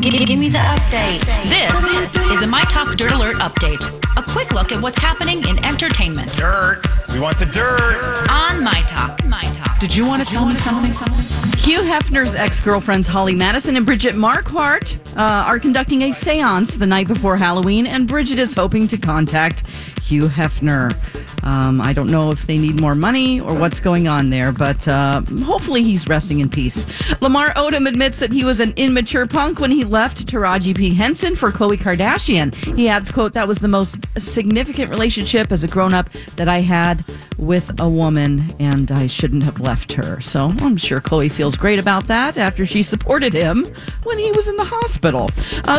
Give me the update. This is a My Talk Dirt Alert update. A quick look at what's happening in entertainment. Dirt. We want the dirt. On My Talk. My Talk. Did you want to tell me something? Hugh Hefner's ex-girlfriends Holly Madison and Bridget Marquardt are conducting a seance the night before Halloween, and Bridget is hoping to contact Hugh Hefner. I don't know if they need more money or what's going on there, but hopefully he's resting in peace. Lamar Odom admits that he was an immature punk when he left Taraji P. Henson for Khloe Kardashian. He adds, quote, "That was the most significant relationship as a grown-up that I had with a woman, and I shouldn't have left her." So I'm sure Khloe feels great about that after she supported him when he was in the hospital.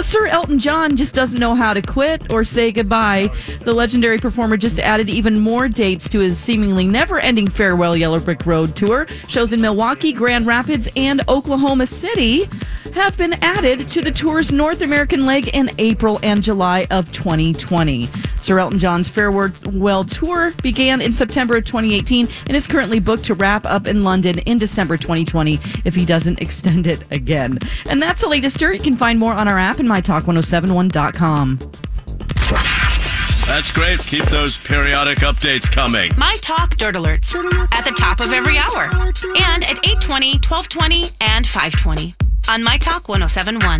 Sir Elton John just doesn't know how to quit or say goodbye. The legendary performer just added even more dates to his seemingly never-ending Farewell Yellow Brick Road tour. Shows in Milwaukee, Grand Rapids, and Oklahoma City have been added to the tour's North American leg in April and July of 2020. Sir Elton John's Farewell Tour began in September of 2018 and is currently booked to wrap up in London in December 2020 if he doesn't extend it again. And that's the latest dirt. You can find more on our app and mytalk1071.com. That's great. Keep those periodic updates coming. My Talk Dirt Alerts at the top of every hour and at 8:20, 12:20, and 5:20 on My Talk 107.1.